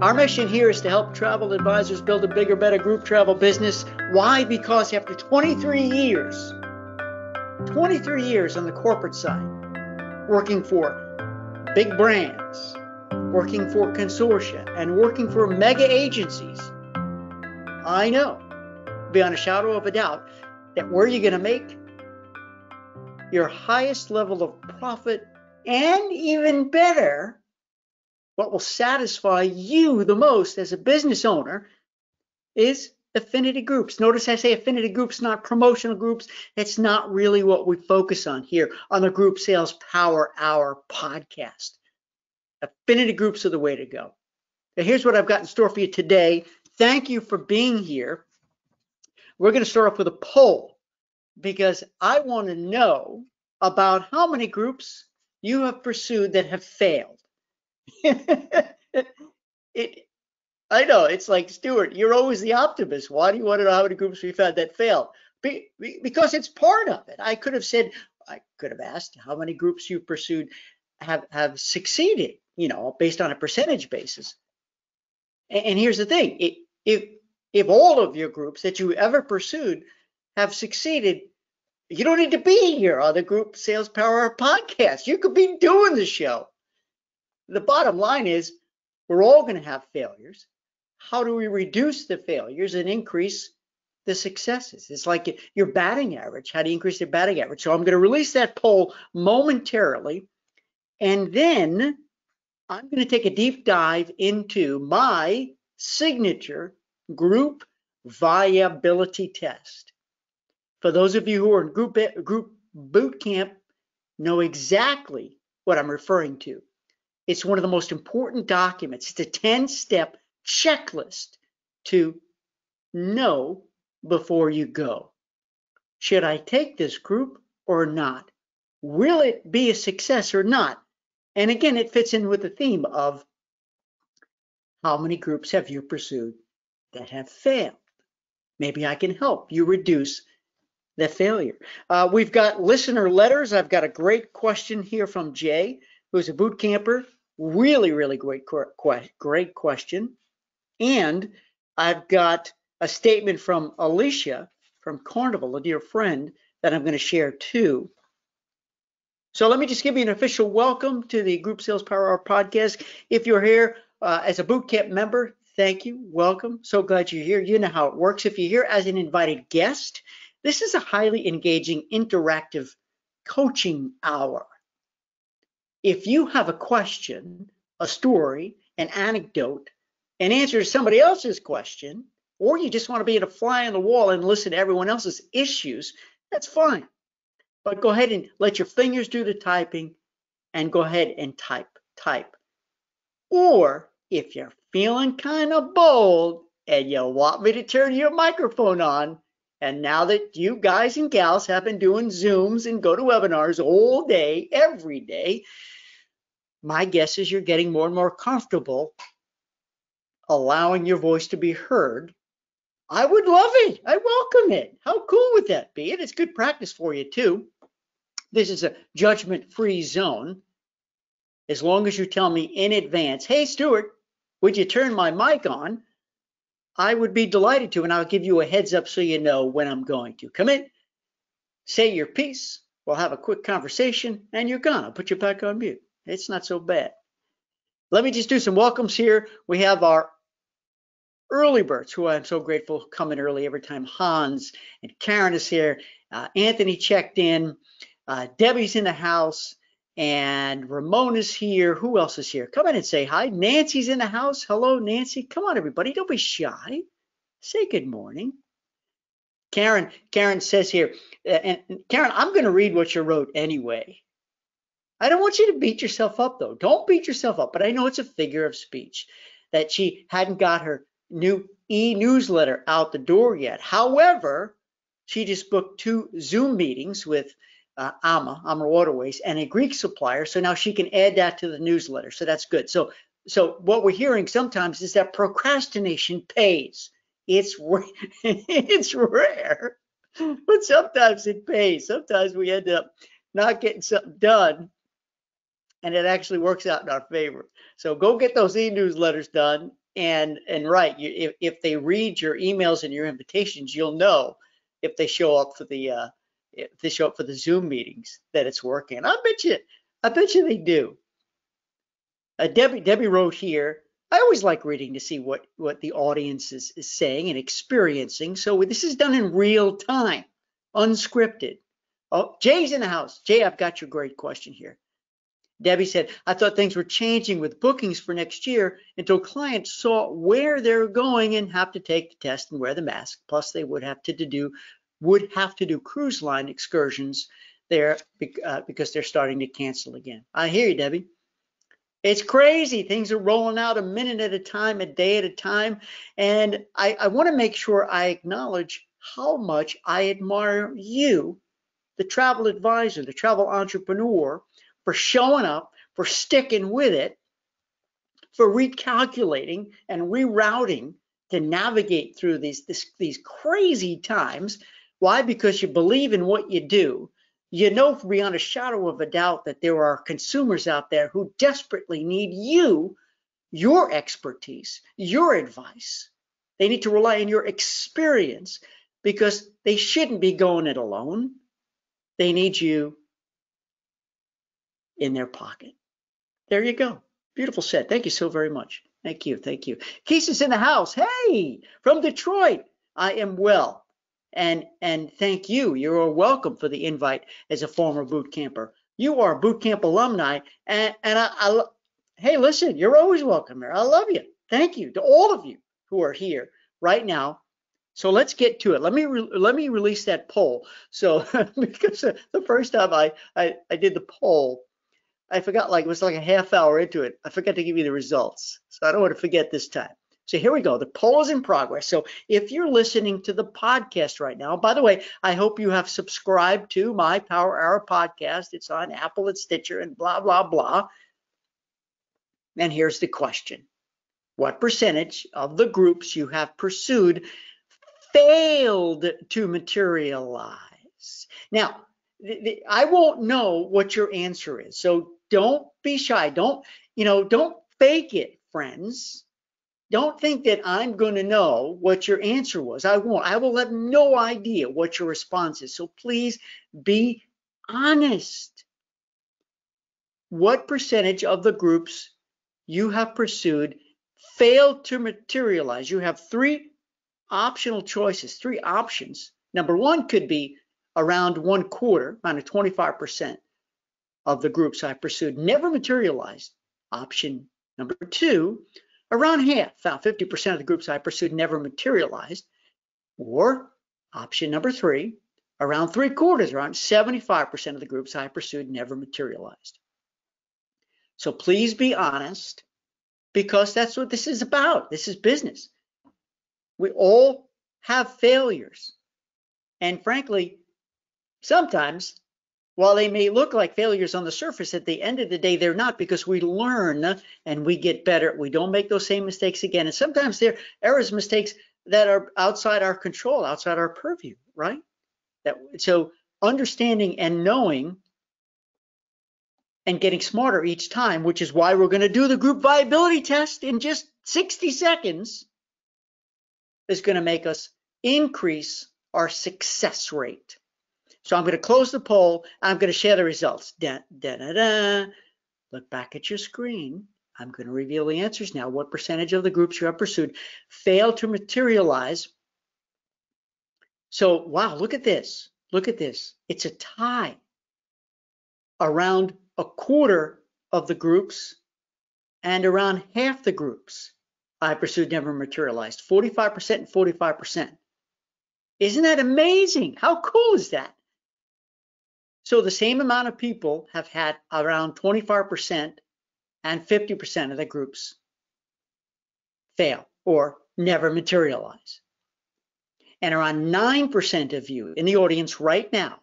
Our mission here is to help travel advisors build a bigger, better group travel business. Why? Because after 23 years on the corporate side, working for big brands, working for consortia, and working for mega agencies, I know beyond a shadow of a doubt that where you're going to make your highest level of profit, and even better, what will satisfy you the most as a business owner, is affinity groups. Notice I say affinity groups, not promotional groups. That's not really what we focus on here on the Group Sales Power Hour podcast. Affinity groups are the way to go. Now, here's what I've got in store for you today. Thank you for being here. We're going to start off with a poll because I want to know about how many groups you have pursued that have failed. I know, it's like, Stuart, you're always the optimist. Why do you want to know how many groups we've had that failed? Because it's part of it. I could have asked how many groups you pursued have succeeded, you know, based on a percentage basis. And here's the thing, if all of your groups that you ever pursued have succeeded, you don't need to be here on the Group Sales Power podcast. You could be doing the show. The bottom line is we're all going to have failures. How do we reduce the failures and increase the successes? It's like your batting average, how do you increase your batting average? So I'm going to release that poll momentarily, and then I'm going to take a deep dive into my signature group viability test. For those of you who are in group boot camp, know exactly what I'm referring to. It's one of the most important documents. It's a 10-step checklist to know before you go. Should I take this group or not? Will it be a success or not? And again, it fits in with the theme of how many groups have you pursued that have failed? Maybe I can help you reduce the failure. We've got listener letters. I've got a great question here from Jay, who's a boot camper. Really great question. And I've got a statement from Alicia from Carnival, a dear friend, that I'm going to share too. So let me just give you an official welcome to the Group Sales Power Hour podcast. If you're here as a boot camp member, thank you, welcome. So glad you're here. You know how it works. If you're here as an invited guest, this is a highly engaging, interactive coaching hour. If you have a question, a story, an anecdote, an answer to somebody else's question, or you just want to be a fly on the wall and listen to everyone else's issues, that's fine. But go ahead and let your fingers do the typing and go ahead and type. Or if you're feeling kind of bold and you want me to turn your microphone on, and now that you guys and gals have been doing Zooms and go to webinars all day, every day, my guess is you're getting more and more comfortable allowing your voice to be heard. I would love it. I welcome it. How cool would that be? And it's good practice for you too. This is a judgment-free zone. As long as you tell me in advance, hey, Stuart, would you turn my mic on? I would be delighted to, and I'll give you a heads up so you know when I'm going to. Come in, say your piece, we'll have a quick conversation, and you're gone. I'll put you back on mute. It's not so bad. Let me just do some welcomes here. We have our early birds, who I'm so grateful come in early every time. Hans and Karen is here. Anthony checked in. Debbie's in the house, and Ramona's here. Who else is here? Come in and say hi. Nancy's in the house. Hello, Nancy. Come on, everybody. Don't be shy. Say good morning. Karen says here, and Karen, I'm going to read what you wrote anyway. I don't want you to beat yourself up, though. Don't beat yourself up. But I know it's a figure of speech that she hadn't got her new e-newsletter out the door yet. However, she just booked 2 Zoom meetings with AMA Waterways, and a Greek supplier. So now she can add that to the newsletter. So that's good. So what we're hearing sometimes is that procrastination pays. It's rare, but sometimes it pays. Sometimes we end up not getting something done, and it actually works out in our favor. So go get those e-newsletters done And right, if they read your emails and your invitations, you'll know if they show up for the Zoom meetings that it's working. I bet you they do. Debbie wrote here, I always like reading to see what the audience is saying and experiencing. So this is done in real time, unscripted. Oh, Jay's in the house. Jay, I've got your great question here. Debbie said, I thought things were changing with bookings for next year until clients saw where they're going and have to take the test and wear the mask. Plus, they would have to do cruise line excursions there because they're starting to cancel again. I hear you, Debbie. It's crazy. Things are rolling out a minute at a time, a day at a time. And I want to make sure I acknowledge how much I admire you, the travel advisor, the travel entrepreneur, for showing up, for sticking with it, for recalculating and rerouting to navigate through these crazy times. Why? Because you believe in what you do. You know beyond a shadow of a doubt that there are consumers out there who desperately need you, your expertise, your advice. They need to rely on your experience because they shouldn't be going it alone. They need you in their pocket. There you go. Beautiful said. Thank you so very much. Thank you. Thank you. Keisha's in the house. Hey, from Detroit. I am well. And thank you. You are welcome for the invite as a former boot camper. You are a boot camp alumni. And hey, listen, you're always welcome here. I love you. Thank you to all of you who are here right now. So let's get to it. Let me release that poll. So because the first time I did the poll, I forgot, like, it was like a half hour into it. I forgot to give you the results. So I don't want to forget this time. So here we go. The poll is in progress. So if you're listening to the podcast right now, by the way, I hope you have subscribed to my Power Hour podcast. It's on Apple and Stitcher and blah, blah, blah. And here's the question. What percentage of the groups you have pursued failed to materialize? Now, I won't know what your answer is. So don't be shy. Don't fake it, friends. Don't think that I'm going to know what your answer was. I won't. I will have no idea what your response is. So please be honest. What percentage of the groups you have pursued failed to materialize? You have three optional choices, three options. Number one could be around one quarter, around 25% of the groups I pursued never materialized. Option number two, around half, about 50% of the groups I pursued never materialized. Or option number three, around three quarters, around 75% of the groups I pursued never materialized. So please be honest, because that's what this is about. This is business. We all have failures. And frankly, sometimes, while they may look like failures on the surface, at the end of the day, they're not, because we learn and we get better. We don't make those same mistakes again. And sometimes they're errors, mistakes that are outside our control, outside our purview, right? So understanding and knowing and getting smarter each time, which is why we're going to do the group viability test in just 60 seconds, is going to make us increase our success rate. So I'm going to close the poll. I'm going to share the results. Look back at your screen. I'm going to reveal the answers now. What percentage of the groups you have pursued failed to materialize? So, wow, look at this. Look at this. It's a tie. Around a quarter of the groups and around half the groups I pursued never materialized. 45% and 45%. Isn't that amazing? How cool is that? So the same amount of people have had around 25% and 50% of the groups fail or never materialize. And around 9% of you in the audience right now,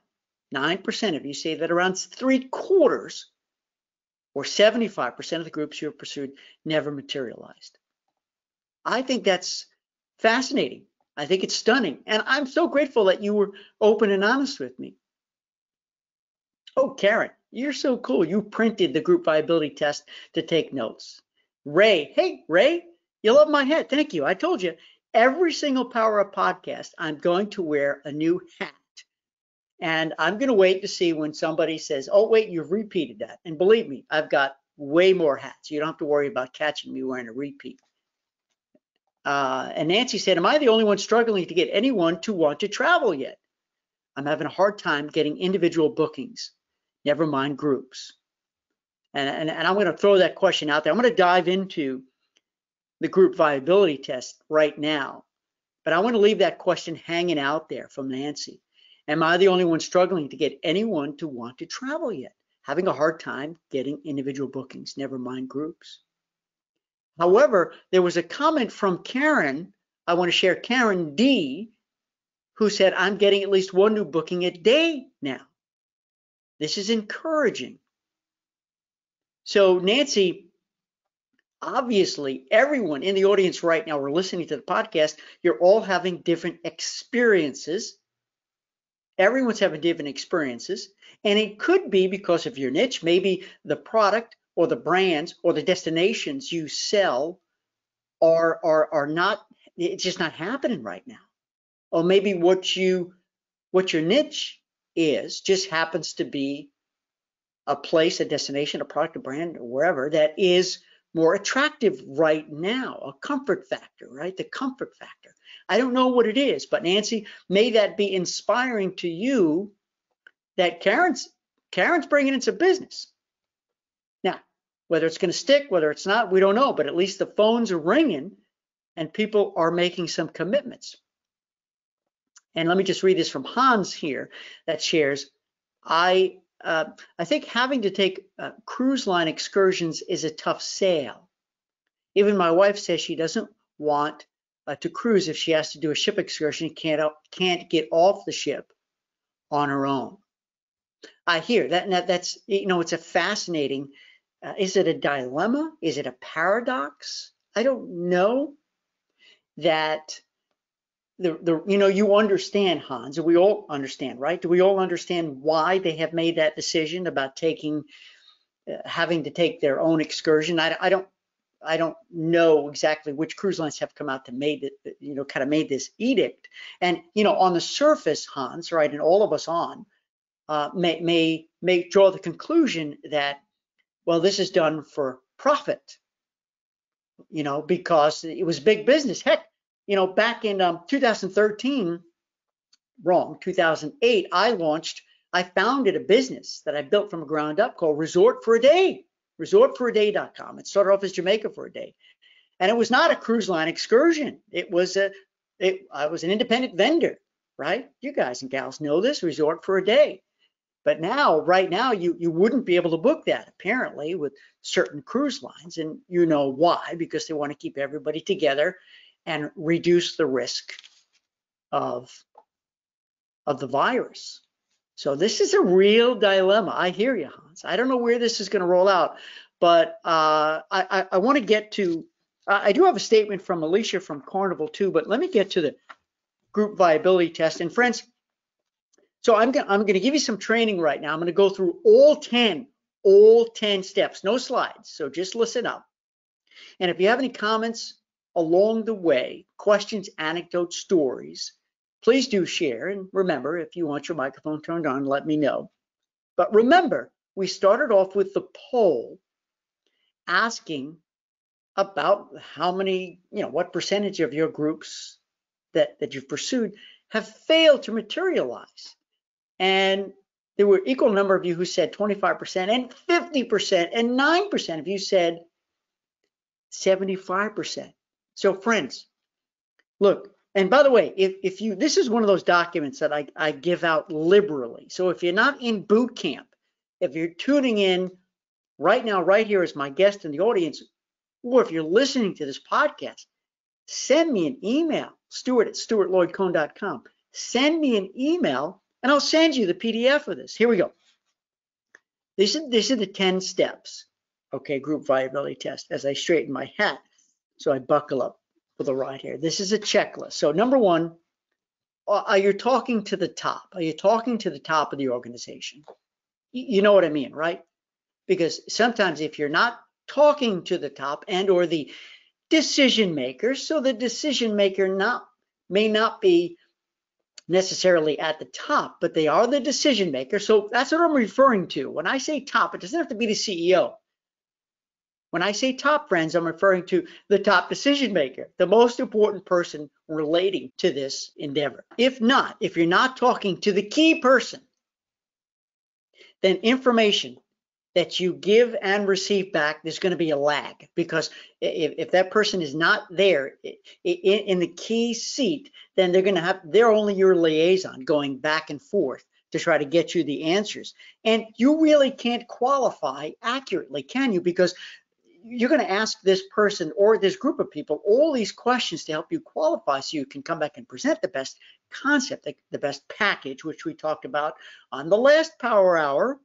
9% of you say that around three quarters or 75% of the groups you have pursued never materialized. I think that's fascinating. I think it's stunning. And I'm so grateful that you were open and honest with me. Oh, Karen, you're so cool. You printed the group viability test to take notes. Ray, hey, Ray, You love my hat. Thank you. I told you, every single Power Up podcast, I'm going to wear a new hat. And I'm going to wait to see when somebody says, oh, wait, you've repeated that. And believe me, I've got way more hats. You don't have to worry about catching me wearing a repeat. And Nancy said, am I the only one struggling to get anyone to want to travel yet? I'm having a hard time getting individual bookings, never mind groups. And I'm going to throw that question out there. I'm going to dive into the group viability test right now, but I want to leave that question hanging out there from Nancy. Am I the only one struggling to get anyone to want to travel yet? Having a hard time getting individual bookings, never mind groups. However, there was a comment from Karen. I want to share Karen D, who said, I'm getting at least one new booking a day now. This is encouraging. So Nancy, obviously everyone in the audience right now, we're listening to the podcast, you're all having different experiences. Everyone's having different experiences, and it could be because of your niche, maybe the product or the brands or the destinations you sell are not, it's just not happening right now. Or maybe what your niche is just happens to be a place, a destination, a product, a brand, or wherever that is more attractive right now, a comfort factor, right? The comfort factor. I don't know what it is, but Nancy, may that be inspiring to you that Karen's bringing in some business. Now, whether it's going to stick, whether it's not, we don't know, but at least the phones are ringing and people are making some commitments. And let me just read this from Hans here that shares, I think having to take cruise line excursions is a tough sale. Even my wife says she doesn't want to cruise if she has to do a ship excursion, can't get off the ship on her own. I hear that that's, you know, it's a fascinating, is it a dilemma? Is it a paradox? I don't know that the you know, you understand, Hans, and we all understand, right? Do we all understand why they have made that decision about taking, having to take their own excursion? I don't know exactly which cruise lines have come out to made it, you know, kind of made this edict. And, you know, on the surface, Hans, right, and all of us on may draw the conclusion that, well, this is done for profit, you know, because it was big business. Heck, you know, back in 2008, I founded a business that I built from the ground up called Resort for a Day. Resortforaday.com. It started off as Jamaica for a Day, and it was not a cruise line excursion. It was I was an independent vendor, right? You guys and gals know this, Resort for a Day. But now, right now, you wouldn't be able to book that apparently with certain cruise lines, and you know why? Because they want to keep everybody together and reduce the risk of the virus. So this is a real dilemma. I hear you, Hans. I don't know where this is going to roll out, but I want to get to, I do have a statement from Alicia from Carnival too, but let me get to the group viability test. And friends, so I'm going to give you some training right now. I'm going to go through all 10 steps, no slides. So just listen up. And if you have any comments along the way, questions, anecdotes, stories, please do share, and remember, if you want your microphone turned on, let me know. But remember, we started off with the poll asking about how many, you know, what percentage of your groups that you've pursued have failed to materialize. And there were an equal number of you who said 25% and 50% and 9% of you said 75%. So friends, look. And by the way, if you, this is one of those documents that I give out liberally. So if you're not in boot camp, if you're tuning in right now, right here as my guest in the audience, or if you're listening to this podcast, send me an email, Stuart@stuartloydcone.com. Send me an email and I'll send you the PDF of this. Here we go. These are the 10 steps. Okay, group viability test, as I straighten my hat, so I buckle up for the ride here. This is a checklist. So number one, are you talking to the top? Are you talking to the top of the organization? You know what I mean, right? Because sometimes if you're not talking to the top and or the decision makers. So the decision maker may not be necessarily at the top, but they are the decision maker. So that's what I'm referring to. When I say top, it doesn't have to be the CEO. When I say top, friends, I'm referring to the top decision maker, the most important person relating to this endeavor. If not, if you're not talking to the key person, then information that you give and receive back, there's going to be a lag, because if that person is not there in the key seat, then they're only your liaison going back and forth to try to get you the answers. And you really can't qualify accurately, can you? Because you're going to ask this person or this group of people all these questions to help you qualify so you can come back and present the best concept, the best package, which we talked about on the last Power Hour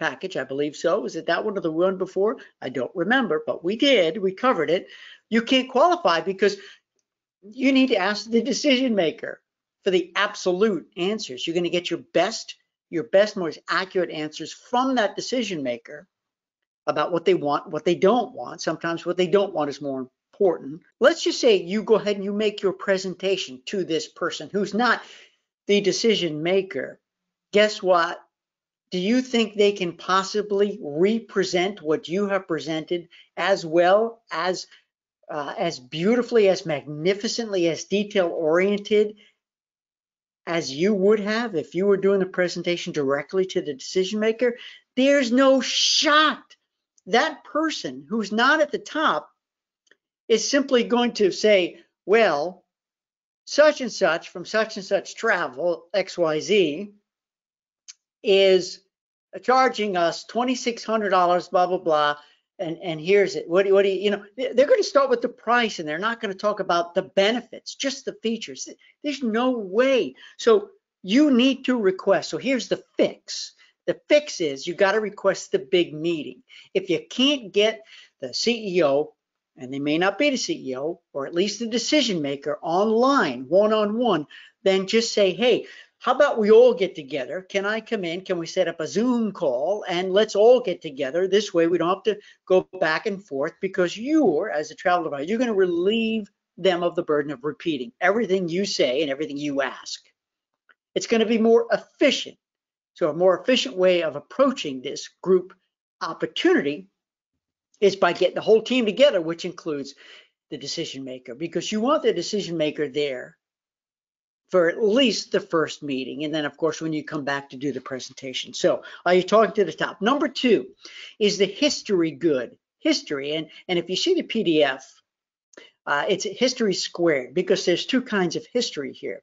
package, I believe so. Was it that one or the one before? I don't remember, but we did. We covered it. You can't qualify because you need to ask the decision maker for the absolute answers. You're going to get your best, most accurate answers from that decision maker about what they want, what they don't want. Sometimes what they don't want is more important. Let's just say you go ahead and you make your presentation to this person who's not the decision maker. Guess what? Do you think they can possibly represent what you have presented as well, as beautifully, as magnificently, as detail-oriented as you would have if you were doing the presentation directly to the decision maker? There's no shot. That person who's not at the top is simply going to say, well, such and such from such and such travel, XYZ, is charging us $2,600, blah, blah, blah, and here's it. What do you know? They're going to start with the price, and they're not going to talk about the benefits, just the features. There's no way. So you need to request. So here's the fix. The fix is you got to request the big meeting. If you can't get the CEO, and they may not be the CEO, or at least the decision maker online, one-on-one, then just say, hey, how about we all get together? Can I come in? Can we set up a Zoom call and let's all get together? This way we don't have to go back and forth, because you, as a travel advisor, you're going to relieve them of the burden of repeating everything you say and everything you ask. It's going to be more efficient. So a more efficient way of approaching this group opportunity is by getting the whole team together, which includes the decision maker, because you want the decision maker there for at least the first meeting. And then, of course, when you come back to do the presentation. So are you talking to the top? Number two is the history good. History. And if you see the PDF, it's history squared, because there's two kinds of history here.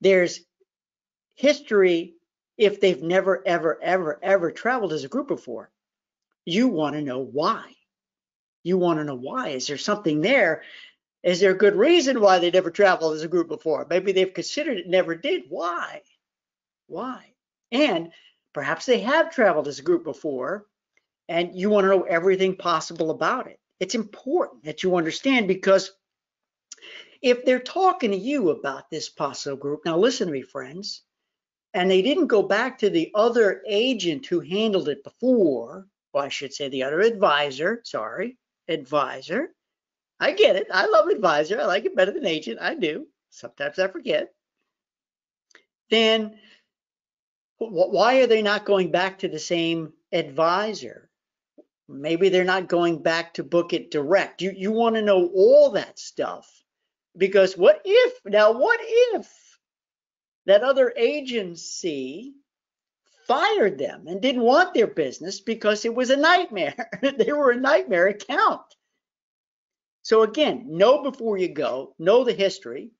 There's history if they've never, ever, ever, ever traveled as a group before. You want to know why. You want to know why. Is there something there? Is there a good reason why they never traveled as a group before? Maybe they've considered it, never did. Why? Why? And perhaps they have traveled as a group before, and you want to know everything possible about it. It's important that you understand, because if they're talking to you about this possible group, now listen to me, friends, and they didn't go back to the other agent who handled it before, or I should say the other advisor, advisor. I get it. I love advisor. I like it better than agent. I do. Sometimes I forget. Then why are they not going back to the same advisor? Maybe they're not going back to book it direct. You want to know all that stuff, because what if that other agency fired them and didn't want their business because it was a nightmare? They were a nightmare account. So again, know before you go, know the history,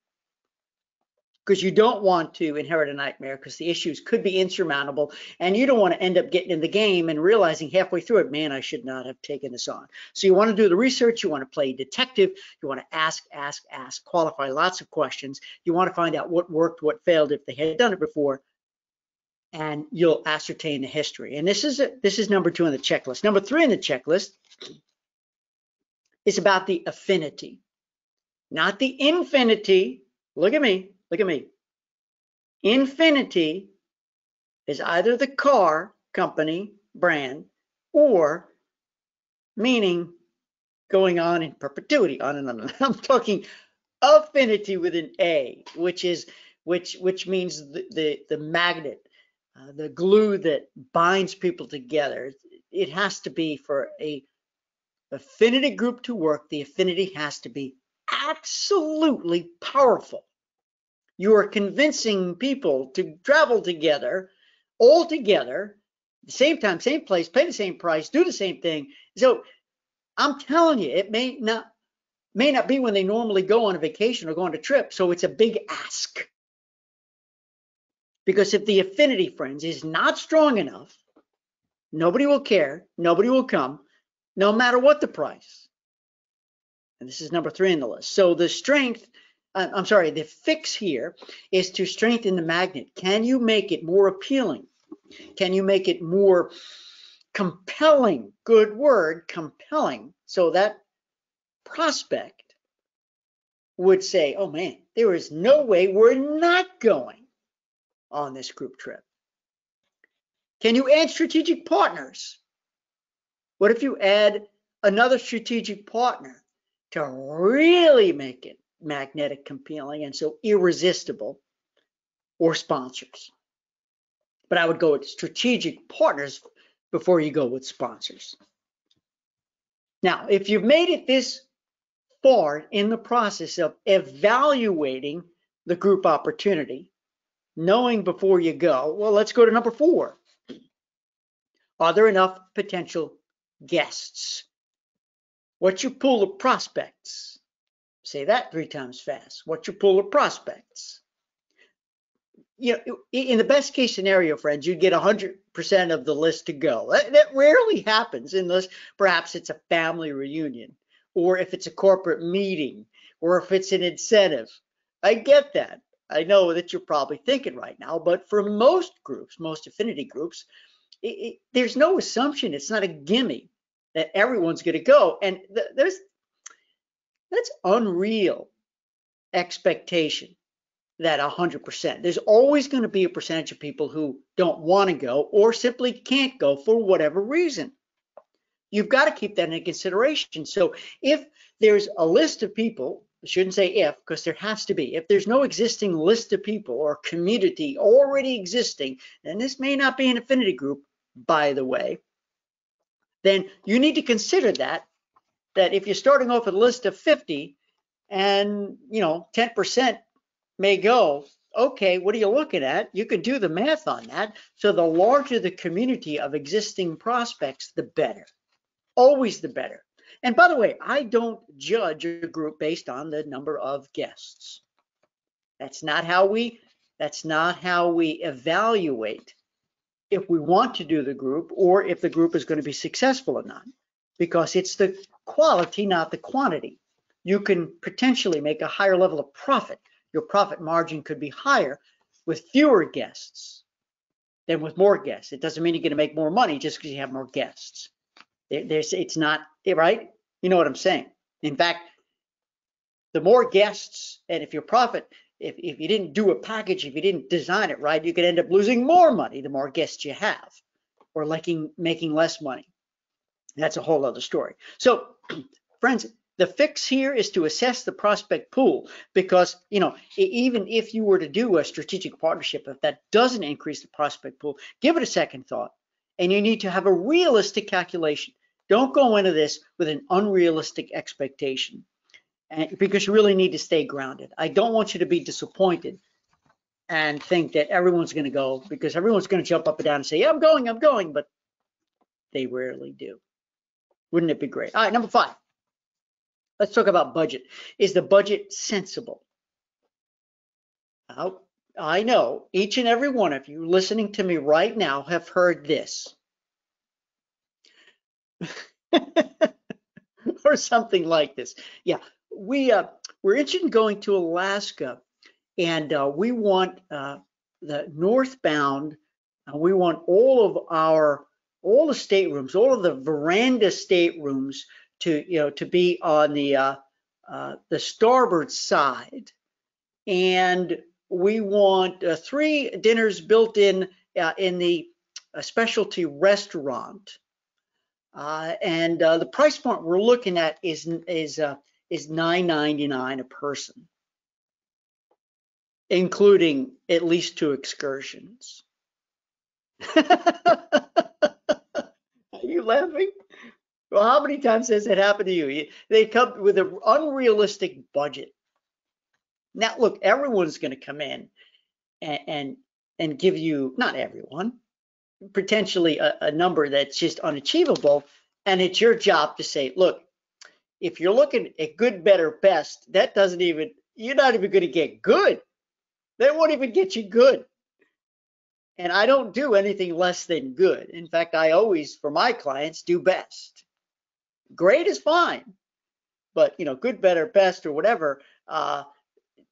because you don't want to inherit a nightmare, because the issues could be insurmountable, and you don't want to end up getting in the game and realizing halfway through it, man, I should not have taken this on. So you want to do the research, you want to play detective, you want to ask, qualify lots of questions. You want to find out what worked, what failed, if they had done it before, and you'll ascertain the history. And this is number two on the checklist. Number three on the checklist is about the affinity, not the infinity. Look at me. Infinity is either the car company brand, or meaning going on in perpetuity, on and on. And I'm talking affinity with an A, which means the magnet, the glue that binds people together. It has to be for a affinity group to work. The affinity has to be absolutely powerful. You are convincing people to travel together, all together, the same time, same place, pay the same price, do the same thing. So I'm telling you, it may not be when they normally go on a vacation or go on a trip. So it's a big ask. Because if the affinity, friends, is not strong enough, nobody will care, nobody will come, no matter what the price. And this is number 3 on the list. So the strength, I'm sorry, the fix here is to strengthen the magnet. Can you make it more appealing? Can you make it more compelling? Good word, compelling. So that prospect would say, oh man, there is no way we're not going on this group trip. Can you add strategic partners? What if you add another strategic partner to really make it magnetic, compelling, and so irresistible? Or sponsors. But I would go with strategic partners before you go with sponsors. Now, if you've made it this far in the process of evaluating the group opportunity, knowing before you go, well, let's go to number 4. Are there enough potential guests? What's your pool of prospects? Say that 3 times fast. What's your pool of prospects? You know, in the best case scenario, friends, you'd get 100% of the list to go. That rarely happens, unless perhaps it's a family reunion, or if it's a corporate meeting, or if it's an incentive. I get that. I know that you're probably thinking right now, but for most groups, most affinity groups, there's no assumption. It's not a gimme that everyone's going to go. And that's unreal expectation, that 100%. There's always going to be a percentage of people who don't want to go or simply can't go for whatever reason. You've got to keep that in consideration. So if there's a list of people, I shouldn't say if, because there has to be, if there's no existing list of people or community already existing, and this may not be an affinity group, by the way, then you need to consider that if you're starting off with a list of 50 and, you know, 10% may go, okay, what are you looking at? You can do the math on that. So the larger the community of existing prospects, the better, always the better. And by the way, I don't judge a group based on the number of guests. That's not how we evaluate if we want to do the group or if the group is going to be successful or not, because it's the quality, not the quantity. You can potentially make a higher level of profit. Your profit margin could be higher with fewer guests than with more guests. It doesn't mean you're going to make more money just because you have more guests. It's not, right? You know what I'm saying? In fact, the more guests, and if your profit, if you didn't do a package, if you didn't design it right, you could end up losing more money the more guests you have, or making less money. That's a whole other story. So, friends, the fix here is to assess the prospect pool, because, you know, even if you were to do a strategic partnership, if that doesn't increase the prospect pool, give it a second thought, and you need to have a realistic calculation. Don't go into this with an unrealistic expectation, because you really need to stay grounded. I don't want you to be disappointed and think that everyone's going to go, because everyone's going to jump up and down and say, yeah, I'm going, but they rarely do. Wouldn't it be great? All right, number 5. Let's talk about budget. Is the budget sensible? Now, I know each and every one of you listening to me right now have heard this or something like this. Yeah, we're interested in going to Alaska, and we want the northbound. We want all the staterooms, all of the veranda staterooms to be on the starboard side, and we want 3 dinners built in the specialty restaurant. The price point we're looking at is $9.99 a person, including at least 2 excursions. Are you laughing? Well, how many times has it happened to you? They come with an unrealistic budget. Now, look, everyone's going to come in and give you, not everyone, potentially a number that's just unachievable, and it's your job to say, look, if you're looking at good, better, best, that doesn't even, you're not even going to get good. They won't even get you good. And I don't do anything less than good. In fact, I always, for my clients, do best. Great is fine, but you know, good, better, best, or whatever.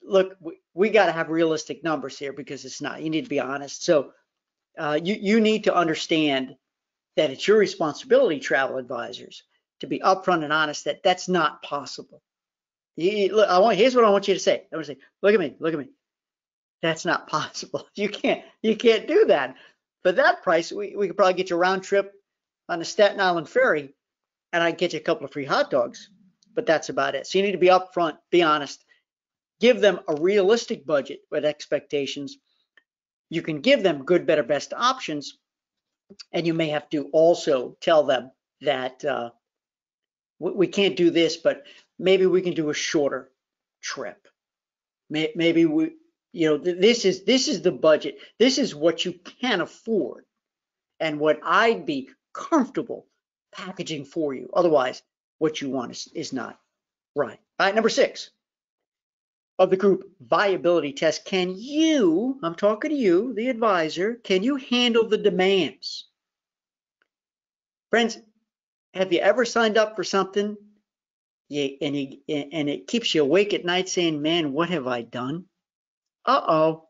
Look, we got to have realistic numbers here, because it's not. You need to be honest. So you need to understand that it's your responsibility, travel advisors, to be upfront and honest that that's not possible. Look, here's what I want you to say. I want to say, look at me. That's not possible. You can't do that. For that price, we could probably get you a round trip on the Staten Island ferry, and I get you a couple of free hot dogs, but that's about it. So you need to be upfront, be honest, give them a realistic budget with expectations. You can give them good, better, best options, and you may have to also tell them that we can't do this, but maybe we can do a shorter trip. Maybe we. You know, this is the budget. This is what you can afford and what I'd be comfortable packaging for you. Otherwise, what you want is not right. All right, number 6 of the group viability test. Can you, I'm talking to you, the advisor, can you handle the demands? Friends, have you ever signed up for something and it keeps you awake at night saying, man, what have I done? Uh-oh,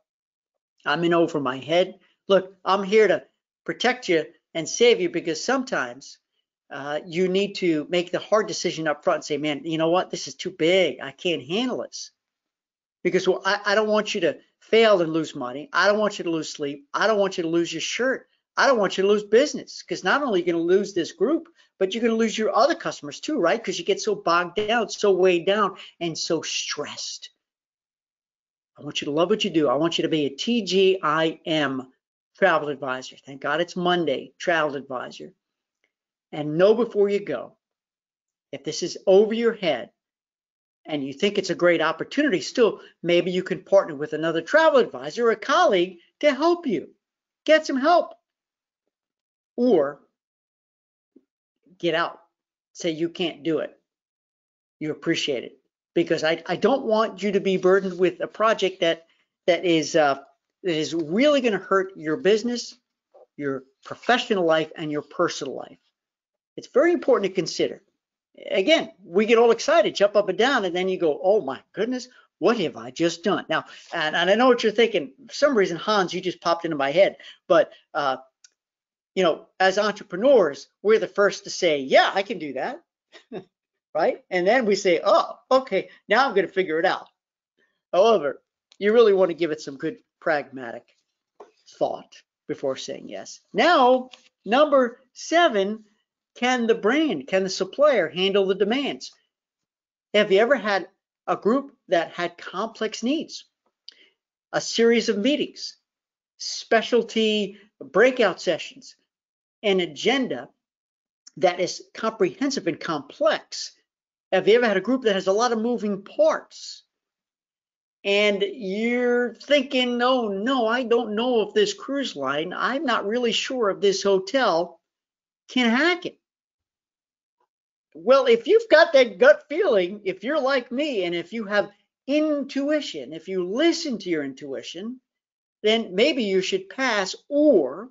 I'm in over my head. Look, I'm here to protect you and save you, because sometimes you need to make the hard decision up front and say, man, you know what? This is too big. I can't handle this. Because well, I don't want you to fail and lose money. I don't want you to lose sleep. I don't want you to lose your shirt. I don't want you to lose business, because not only are you going to lose this group, but you're going to lose your other customers too, right? Because you get so bogged down, so weighed down, and so stressed. I want you to love what you do. I want you to be a TGIM travel advisor. Thank God it's Monday, travel advisor. And know before you go, if this is over your head and you think it's a great opportunity still, maybe you can partner with another travel advisor or a colleague to help you. Get some help. Or get out. Say you can't do it. You appreciate it. Because I don't want you to be burdened with a project that is really going to hurt your business, your professional life, and your personal life. It's very important to consider. Again, we get all excited, jump up and down, and then you go, oh my goodness, what have I just done? Now, and I know what you're thinking. For some reason, Hans, you just popped into my head. But, you know, as entrepreneurs, we're the first to say, yeah, I can do that. Right? And then we say, oh, okay, now I'm going to figure it out. However, you really want to give it some good pragmatic thought before saying yes. Now, number 7, can the brand, can the supplier handle the demands? Have you ever had a group that had complex needs, a series of meetings, specialty breakout sessions, an agenda that is comprehensive and complex? Have you ever had a group that has a lot of moving parts and you're thinking, oh no, I don't know if this cruise line, I'm not really sure if this hotel can hack it? Well, if you've got that gut feeling, if you're like me and if you have intuition, if you listen to your intuition, then maybe you should pass or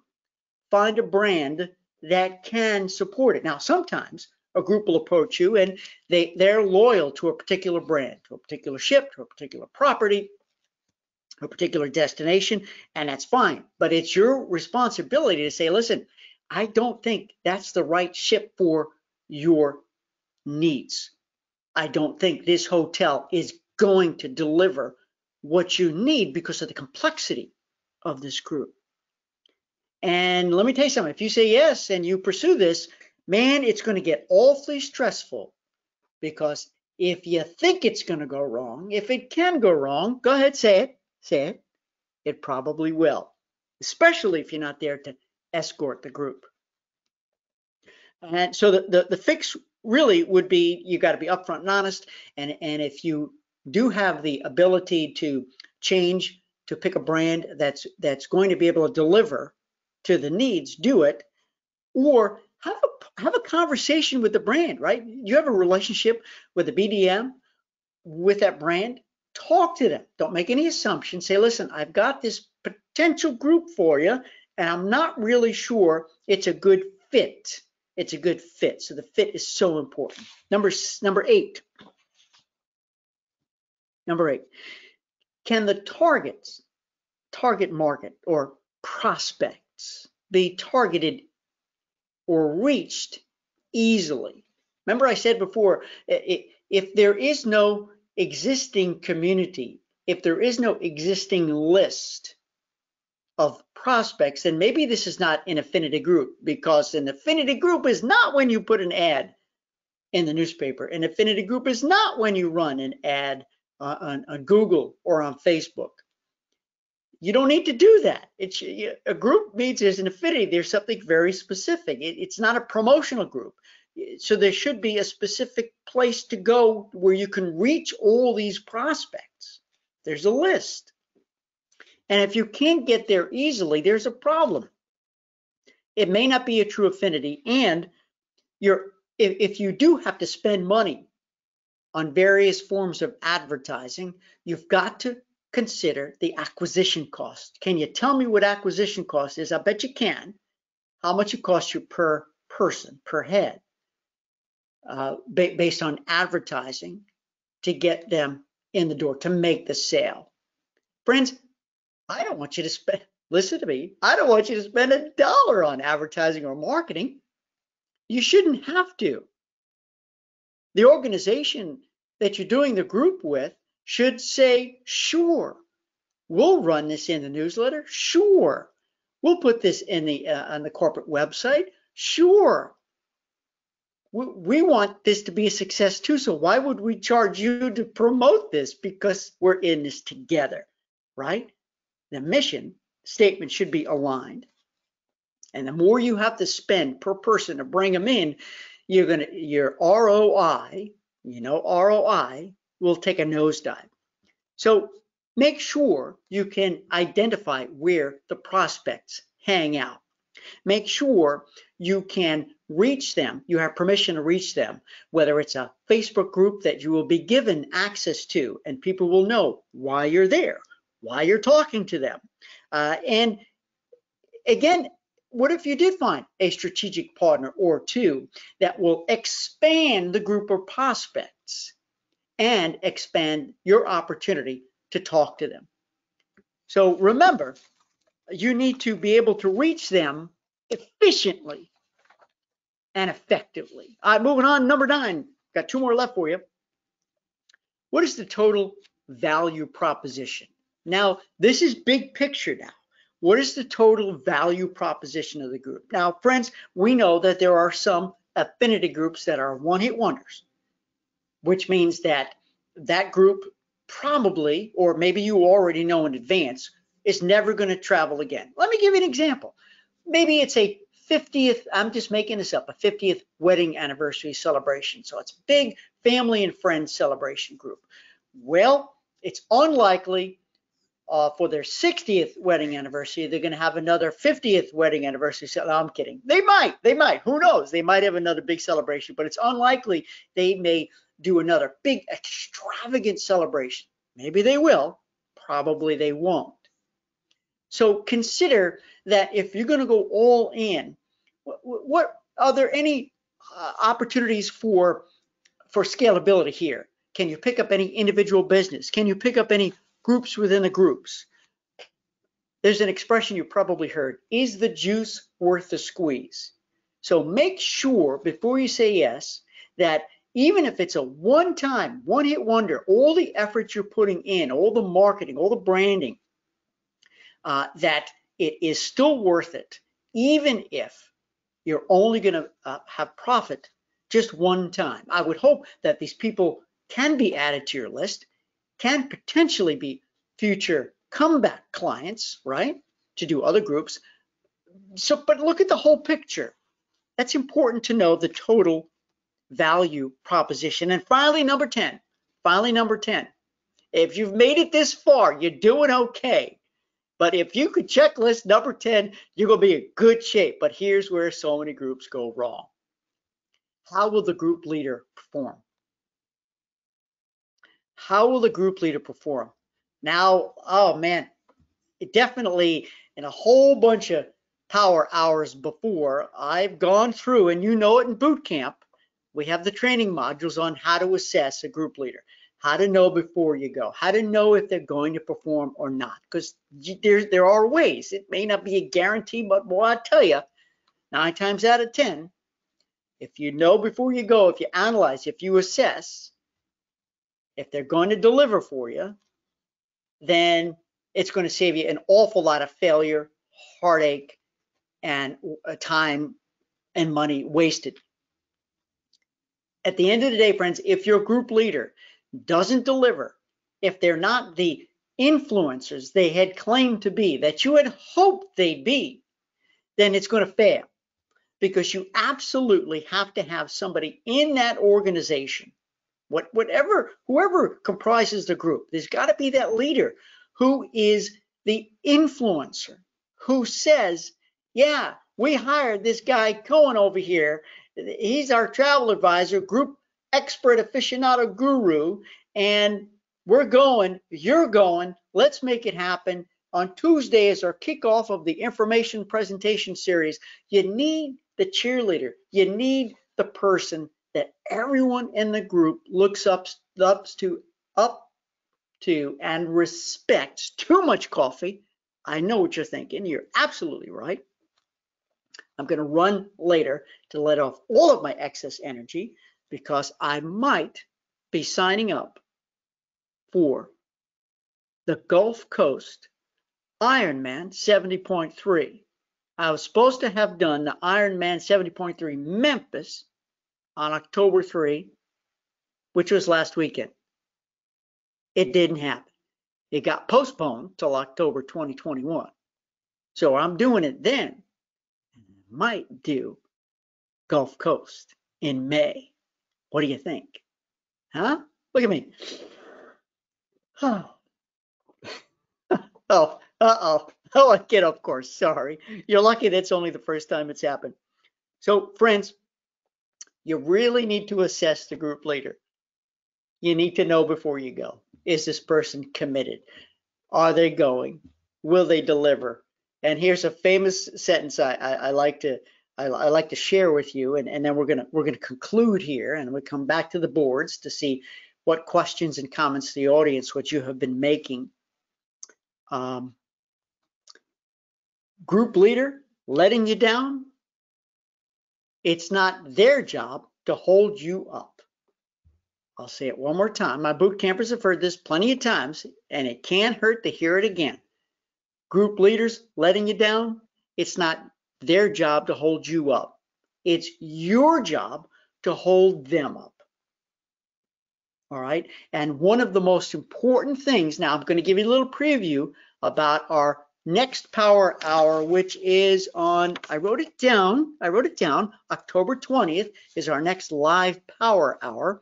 find a brand that can support it. Now, sometimes a group will approach you and they're loyal to a particular brand, to a particular ship, to a particular property, a particular destination, and that's fine. But it's your responsibility to say, listen, I don't think that's the right ship for your needs. I don't think this hotel is going to deliver what you need because of the complexity of this group. And let me tell you something, if you say yes and you pursue this, Man, it's going to get awfully stressful, because if you think it's going to go wrong, if it can go wrong, go ahead, say it. It probably will, especially if you're not there to escort the group. And so the fix really would be, you got to be upfront and honest. And if you do have the ability to change, to pick a brand that's going to be able to deliver to the needs, do it. Or have a conversation with the brand, right? You have a relationship with the BDM, with that brand. Talk to them. Don't make any assumptions. Say, listen, I've got this potential group for you, and I'm not really sure it's a good fit. It's a good fit. So the fit is so important. Number eight. Can the target market or prospects be targeted or reached easily? Remember, I said before, if there is no existing community, if there is no existing list of prospects, then maybe this is not an affinity group, because an affinity group is not when you put an ad in the newspaper. An affinity group is not when you run an ad on Google or on Facebook. You don't need to do that. A group means there's an affinity. There's something very specific. It's not a promotional group. So there should be a specific place to go where you can reach all these prospects. There's a list. And if you can't get there easily, there's a problem. It may not be a true affinity. And if you do have to spend money on various forms of advertising, you've got to consider the acquisition cost. Can you tell me what acquisition cost is? I bet you can. How much it costs you per person, per head, based on advertising, to get them in the door, to make the sale. Friends, I don't want you to spend, listen to me, I don't want you to spend $1 on advertising or marketing. You shouldn't have to. The organization that you're doing the group with should say, sure, we'll run this in the newsletter. Sure, we'll put this in the on the corporate website. Sure, we want this to be a success too, so why would we charge you to promote this? Because we're in this together, right? The mission statement should be aligned. And the more you have to spend per person to bring them in, your ROI, ROI will take a nosedive. So make sure you can identify where the prospects hang out. Make sure you can reach them. You have permission to reach them, whether it's a Facebook group that you will be given access to, and people will know why you're there, why you're talking to them. And again, what if you did find a strategic partner or two that will expand the group of prospects and expand your opportunity to talk to them? So remember, you need to be able to reach them efficiently and effectively. All right, moving on, number 9. Got 2 more left for you. What is the total value proposition? Now, this is big picture now. What is the total value proposition of the group? Now, friends, we know that there are some affinity groups that are one-hit wonders, which means that that group probably, or maybe you already know in advance, is never going to travel again. Let me give you an example. Maybe it's a 50th, I'm just making this up, a 50th wedding anniversary celebration. So it's a big family and friends celebration group. Well, it's unlikely for their 60th wedding anniversary, they're going to have another 50th wedding anniversary. So, no, I'm kidding. They might, who knows? They might have another big celebration, but it's unlikely. They may do another big extravagant celebration. Maybe they will, probably they won't. So consider that if you're going to go all in, what are there any opportunities for scalability here? Can you pick up any individual business? Can you pick up any groups within the groups? There's an expression you probably heard: is the juice worth the squeeze? So make sure before you say yes that even if it's a one-time, one-hit wonder, all the effort you're putting in, all the marketing, all the branding, that it is still worth it, even if you're only going to have profit just one time. I would hope that these people can be added to your list, can potentially be future comeback clients, right, to do other groups. So, but look at the whole picture. That's important to know the total value proposition. And finally, number 10, if you've made it this far, you're doing okay. But if you could checklist number 10, you're going to be in good shape. But here's where so many groups go wrong. How will the group leader perform? Now, oh man, it definitely in a whole bunch of power hours before, I've gone through, and you know it in boot camp, we have the training modules on how to assess a group leader, how to know before you go, how to know if they're going to perform or not, because there are ways. It may not be a guarantee, but boy, I tell you, 9 times out of 10, if you know before you go, if you analyze, if you assess, if they're going to deliver for you, then it's going to save you an awful lot of failure, heartache, and time and money wasted. At the end of the day, friends, if your group leader doesn't deliver, if they're not the influencers they had claimed to be, that you had hoped they'd be, then it's going to fail, because you absolutely have to have somebody in that organization, whoever comprises the group, there's got to be that leader who is the influencer, who says, yeah, we hired this guy Cohen over here. He's our travel advisor, group expert, aficionado guru, and we're going, you're going, let's make it happen. On Tuesday is our kickoff of the information presentation series. You need the cheerleader. You need the person that everyone in the group looks up to and respects. Too much coffee. I know what you're thinking. You're absolutely right. I'm going to run later to let off all of my excess energy, because I might be signing up for the Gulf Coast Ironman 70.3. I was supposed to have done the Ironman 70.3 Memphis on October 3, which was last weekend. It didn't happen. It got postponed till October 2021. So I'm doing it then. Might do Gulf Coast in May. What do you think? Huh? Look at me. Oh, oh, kid, of course, sorry. You're lucky that's only the first time it's happened. So friends, you really need to assess the group leader. You need to know before you go, is this person committed? Are they going? Will they deliver? And here's a famous sentence I like to share with you, and then we're gonna conclude here, and we come back to the boards to see what questions and comments the audience, what you have been making. Group leader letting you down. It's not their job to hold you up. I'll say it one more time. My boot campers have heard this plenty of times, and it can't hurt to hear it again. Group leaders letting you down, it's not their job to hold you up. It's your job to hold them up. All right. And one of the most important things, now I'm going to give you a little preview about our next power hour, which is on, I wrote it down, October 20th is our next live power hour.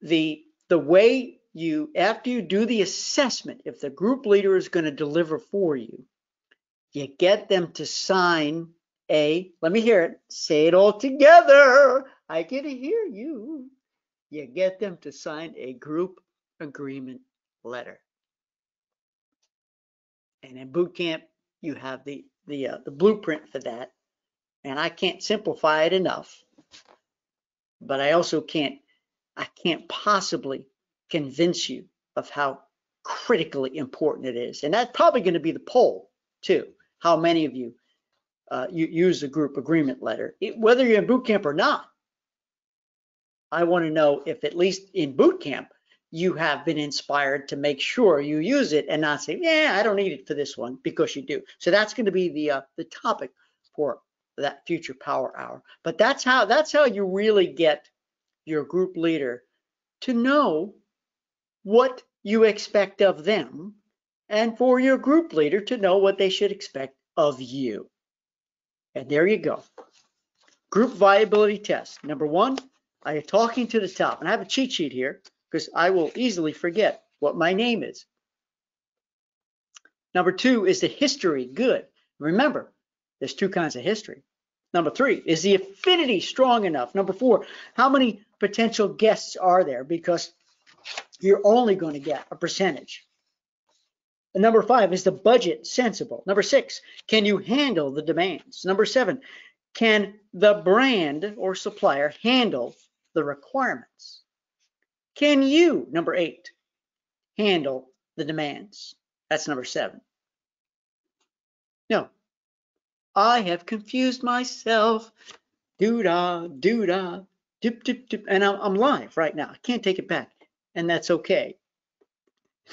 The way you, after you do the assessment, if the group leader is going to deliver for you, you get them to sign a, let me hear it, say it all together, I can hear you. You get them to sign a group agreement letter. And in boot camp, you have the blueprint for that. And I can't simplify it enough, but I also can't possibly convince you of how critically important it is. And that's probably going to be the poll too. How many of you you use the group agreement letter, whether you're in boot camp or not? I want to know if at least in boot camp you have been inspired to make sure you use it and not say, yeah, I don't need it for this one, because you do. So that's going to be the topic for that future power hour. But that's how you really get your group leader to know what you expect of them, and for your group leader to know what they should expect of you. And there you go. Group viability test. Number one, I am talking to the top. And I have a cheat sheet here because I will easily forget what my name is. Number two, is the history good? Remember, there's two kinds of history. Number three, is the affinity strong enough? Number four, how many potential guests are there? Because you're only going to get a percentage. And number five, is the budget sensible? Number six, can you handle the demands? Number seven, can the brand or supplier handle the requirements? Can you, number eight, handle the demands? That's number seven. No, I have confused myself. Doo-da, doo-da, dip, dip, dip. And I'm live right now. I can't take it back, and that's okay.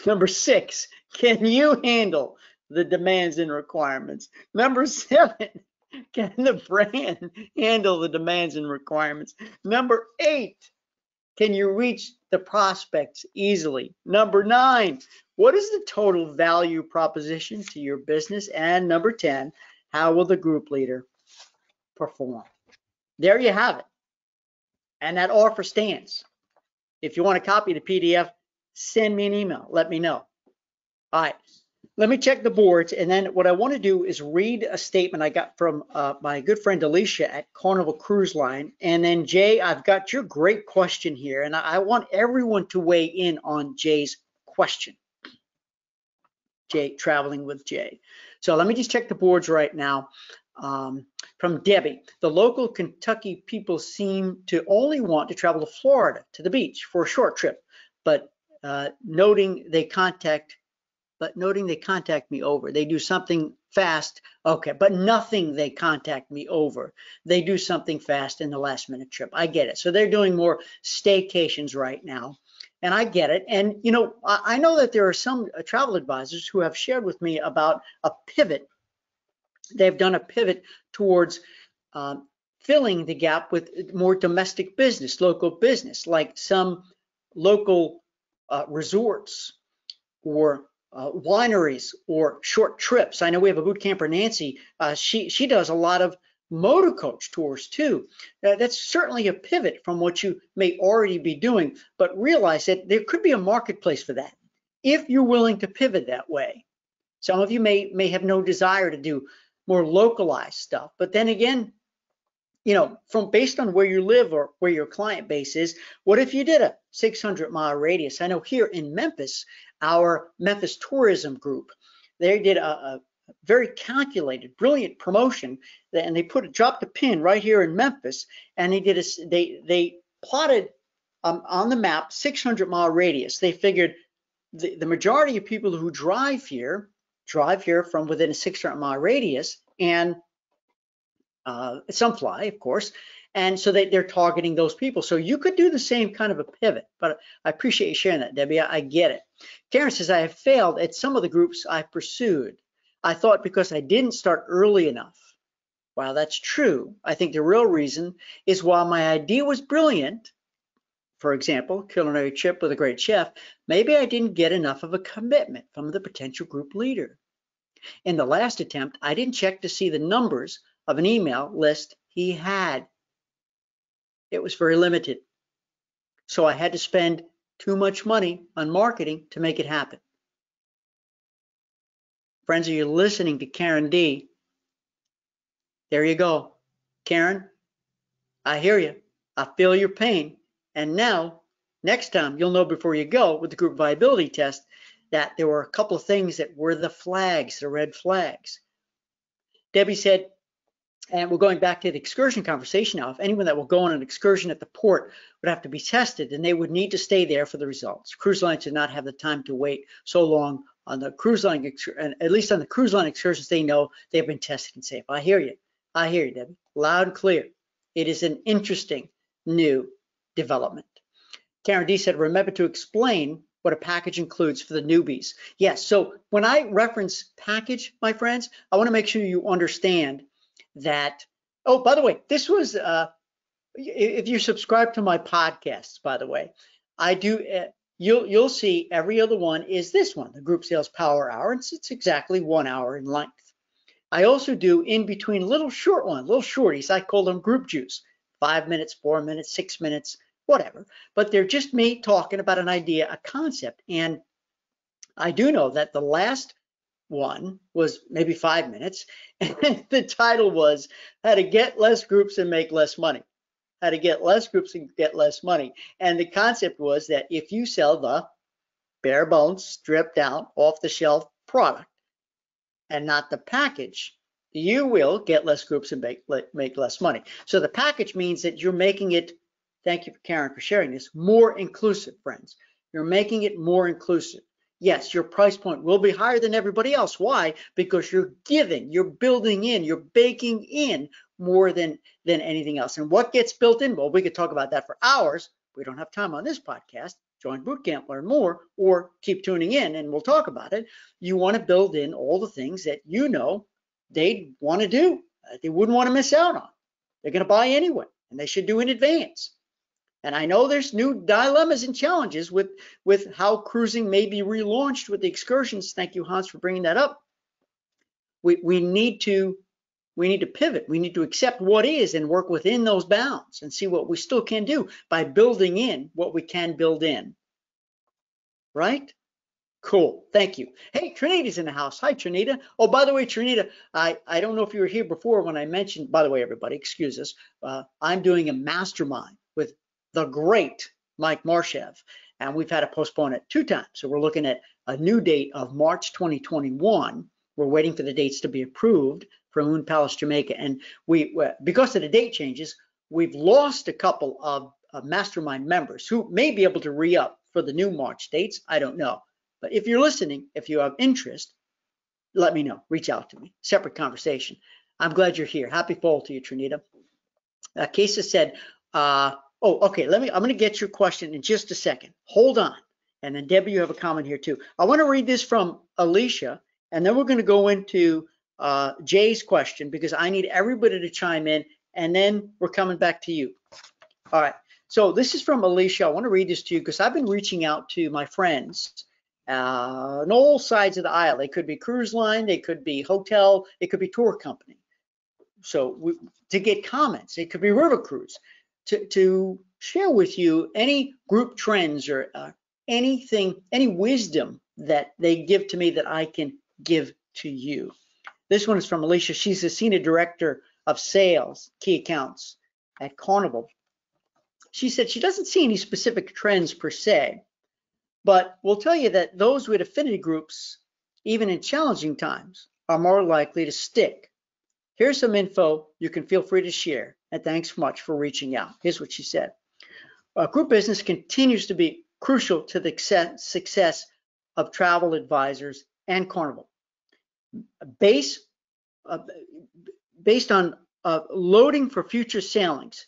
Number six, can you handle the demands and requirements? Number seven, can the brand handle the demands and requirements? Number eight, can you reach the prospects easily? Number nine, what is the total value proposition to your business? And number 10, how will the group leader perform? There you have it. And that offer stands. If you want to copy the PDF, send me an email. Let me know. All right. Let me check the boards, and then what I want to do is read a statement I got from my good friend Alicia at Carnival Cruise Line. And then Jay, I've got your great question here, and I want everyone to weigh in on Jay's question. Jay, traveling with Jay. So let me just check the boards right now. From Debbie, the local Kentucky people seem to only want to travel to Florida, to the beach for a short trip, but noting they contact me over. They do something fast. Okay, but nothing they contact me over. They do something fast in the last minute trip. I get it. So they're doing more staycations right now. And I get it. And, you know, I know that there are some travel advisors who have shared with me about a pivot. They've done a pivot towards filling the gap with more domestic business, local business, like some local resorts or wineries or short trips. I know we have a boot camper, Nancy. She does a lot of motor coach tours too. That's certainly a pivot from what you may already be doing, but realize that there could be a marketplace for that if you're willing to pivot that way. Some of you may have no desire to do more localized stuff, but then again, you know, from based on where you live or where your client base is, what if you did a 600-mile radius? I know here in Memphis, our Memphis tourism group, they did a very calculated, brilliant promotion, and they dropped a pin right here in Memphis, and they plotted on the map 600-mile radius. They figured the majority of people who drive here from within a 600-mile radius, and some fly, of course, and so they're targeting those people. So you could do the same kind of a pivot, but I appreciate you sharing that, Debbie. I get it. Karen says, I have failed at some of the groups I pursued. I thought because I didn't start early enough. While that's true, I think the real reason is while my idea was brilliant, for example, culinary trip with a great chef, maybe I didn't get enough of a commitment from the potential group leader. In the last attempt, I didn't check to see the numbers of an email list he had. It was very limited. So I had to spend too much money on marketing to make it happen. Friends, are you listening to Karen D? There you go. Karen, I hear you. I feel your pain. And now, next time, you'll know before you go with the group viability test that there were a couple of things that were the flags, the red flags. Debbie said, and we're going back to the excursion conversation now. If anyone that will go on an excursion at the port would have to be tested, and they would need to stay there for the results. Cruise lines do not have the time to wait so long on the cruise line, and at least on the cruise line excursions, they know they've been tested and safe. I hear you. I hear you, Debbie. Loud and clear. It is an interesting new development. Karen D said, remember to explain what a package includes for the newbies. Yes, so when I reference package, my friends, I want to make sure you understand that, oh, by the way, this was, if you subscribe to my podcasts, by the way, I do, you'll see every other one is this one, the Group Sales Power Hour. It's exactly 1 hour in length. I also do in between little short ones, little shorties. I call them group juice, 5 minutes, 4 minutes, 6 minutes, whatever. But they're just me talking about an idea, a concept. And I do know that the last one was maybe 5 minutes. And the title was How to Get Less Groups and Make Less Money. How to get less groups and get less money. And the concept was that if you sell the bare bones, stripped down, off the shelf product and not the package, you will get less groups and make less money. So the package means that you're making it, thank you, Karen, for sharing this, more inclusive, friends. You're making it more inclusive. Yes, your price point will be higher than everybody else. Why? Because you're giving, you're building in, you're baking in more than anything else. And what gets built in? Well, we could talk about that for hours. We don't have time on this podcast. Join Bootcamp, learn more, or keep tuning in and we'll talk about it. You want to build in all the things that you know they'd want to do. They wouldn't want to miss out on. They're going to buy anyway, and they should do in advance. And I know there's new dilemmas and challenges with how cruising may be relaunched with the excursions. Thank you, Hans, for bringing that up. We need to pivot. We need to accept what is and work within those bounds and see what we still can do by building in what we can build in. Right? Cool. Thank you. Hey, Trinita's in the house. Hi, Trinita. Oh, by the way, Trinita, I don't know if you were here before when I mentioned, by the way, everybody, excuse us, I'm doing a mastermind with the great Mike Marshev, and we've had to postpone it 2 times. So we're looking at a new date of March 2021. We're waiting for the dates to be approved from Moon Palace, Jamaica, and we, because of the date changes, we've lost a couple of mastermind members who may be able to re-up for the new March dates. I don't know, but if you're listening, if you have interest, let me know. Reach out to me. Separate conversation. I'm glad you're here. Happy fall to you, Trinita. Kesa said, oh, okay. I'm going to get your question in just a second. Hold on, and then Debbie, you have a comment here too. I want to read this from Alicia, and then we're going to go into Jay's question because I need everybody to chime in, and then we're coming back to you. All right, so this is from Alicia. I want to read this to you because I've been reaching out to my friends on all sides of the aisle. They could be cruise line, they could be hotel, it could be tour company. So to get comments, it could be river cruise, to share with you any group trends or anything, any wisdom that they give to me that I can give to you. This one is from Alicia. She's a senior director of sales, key accounts at Carnival. She said she doesn't see any specific trends per se, but we'll tell you that those with affinity groups, even in challenging times, are more likely to stick. Here's some info you can feel free to share, and thanks much for reaching out. Here's what she said. Group business continues to be crucial to the success of travel advisors and Carnival. Based on loading for future sailings.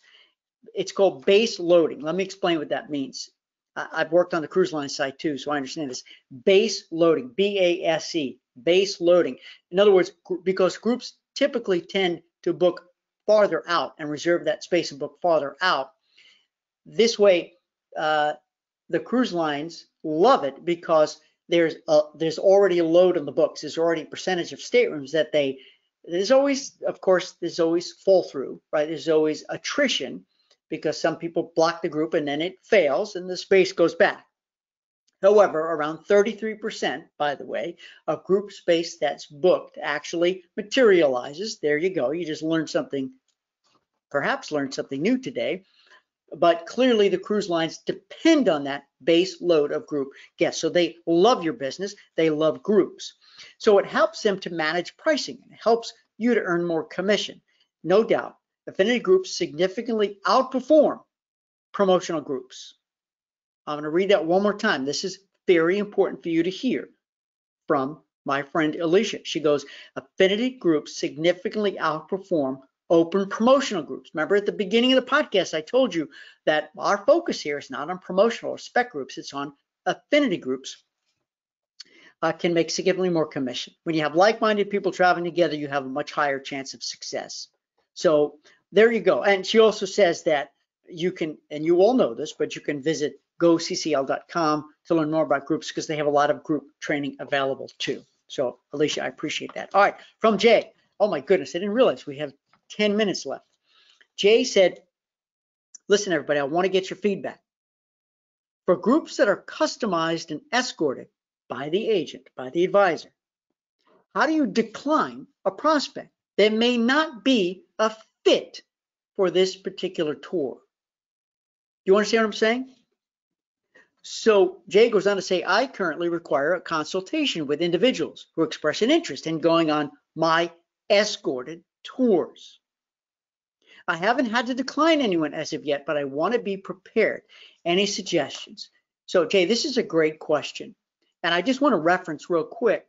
It's called base loading. Let me explain what that means. I've worked on the cruise line side too, so I understand this. Base loading, B-A-S-E, base loading. In other words, because groups typically tend to book farther out and reserve that space and book farther out. This way, the cruise lines love it because there's already a load on the books. There's already a percentage of staterooms that there's always fall through, right? There's always attrition because some people block the group and then it fails and the space goes back. However, around 33%, by the way, of group space that's booked actually materializes. There you go. You just learned something, perhaps learned something new today. But clearly the cruise lines depend on that base load of group guests. So they love your business, they love groups. So it helps them to manage pricing and it helps you to earn more commission. No doubt, affinity groups significantly outperform promotional groups. I'm gonna read that one more time. This is very important for you to hear from my friend Alicia. She goes, affinity groups significantly outperform open promotional groups. Remember at the beginning of the podcast, I told you that our focus here is not on promotional or spec groups, it's on affinity groups can make significantly more commission. When you have like-minded people traveling together, you have a much higher chance of success. So there you go. And she also says that you can, and you all know this, but you can visit GoCCL.com to learn more about groups because they have a lot of group training available too. So Alicia, I appreciate that. All right, from Jay. Oh my goodness, I didn't realize we have 10 minutes left. Jay said, listen, everybody, I want to get your feedback. For groups that are customized and escorted by the agent, by the advisor, how do you decline a prospect that may not be a fit for this particular tour? You understand what I'm saying? So Jay goes on to say, I currently require a consultation with individuals who express an interest in going on my escorted tours. I haven't had to decline anyone as of yet, but I want to be prepared. Any suggestions? So Jay, this is a great question. And I just want to reference real quick,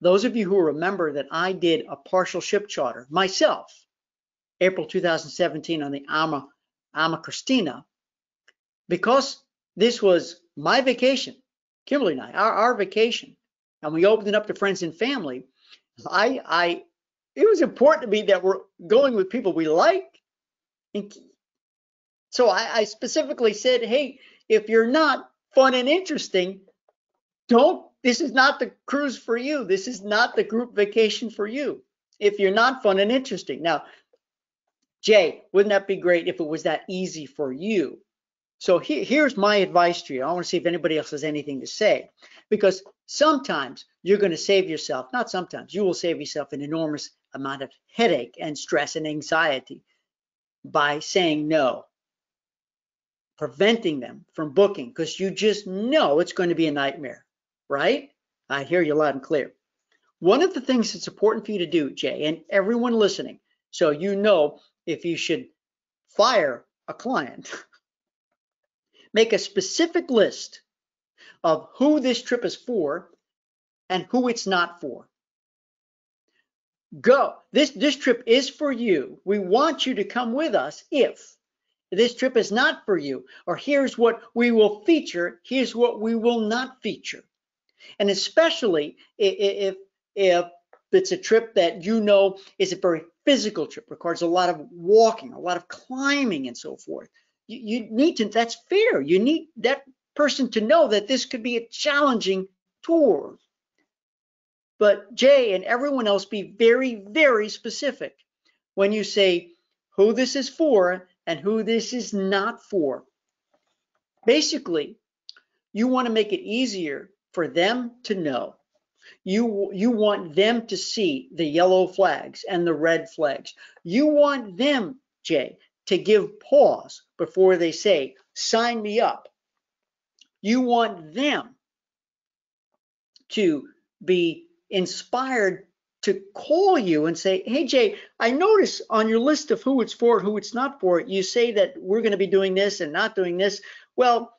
those of you who remember that I did a partial ship charter myself, April 2017 on the Ama Christina, because this was my vacation, Kimberly and I, our vacation, and we opened it up to friends and family. It was important to me that we're going with people we like. And so I specifically said, hey, if you're not fun and interesting, this is not the cruise for you. This is not the group vacation for you. If you're not fun and interesting. Now, Jay, wouldn't that be great if it was that easy for you? So here's my advice to you. I want to see if anybody else has anything to say, because sometimes you're going to save yourself, not sometimes, you will save yourself an enormous amount of headache and stress and anxiety by saying no, preventing them from booking, because you just know it's going to be a nightmare, right? I hear you loud and clear. One of the things that's important for you to do, Jay, and everyone listening, so you know if you should fire a client, make a specific list of who this trip is for and who it's not for. Go. This trip is for you. We want you to come with us. If this trip is not for you, or here's what we will feature, here's what we will not feature. And especially if it's a trip that you know is a very physical trip, requires a lot of walking, a lot of climbing and so forth. You need to, that's fair. You need that person to know that this could be a challenging tour. But Jay and everyone else, be very, very specific when you say who this is for and who this is not for. Basically, you want to make it easier for them to know. You want them to see the yellow flags and the red flags. You want them, Jay, to give pause before they say, sign me up. You want them to be inspired to call you and say, hey, Jay, I notice on your list of who it's for, who it's not for, you say that we're going to be doing this and not doing this. Well,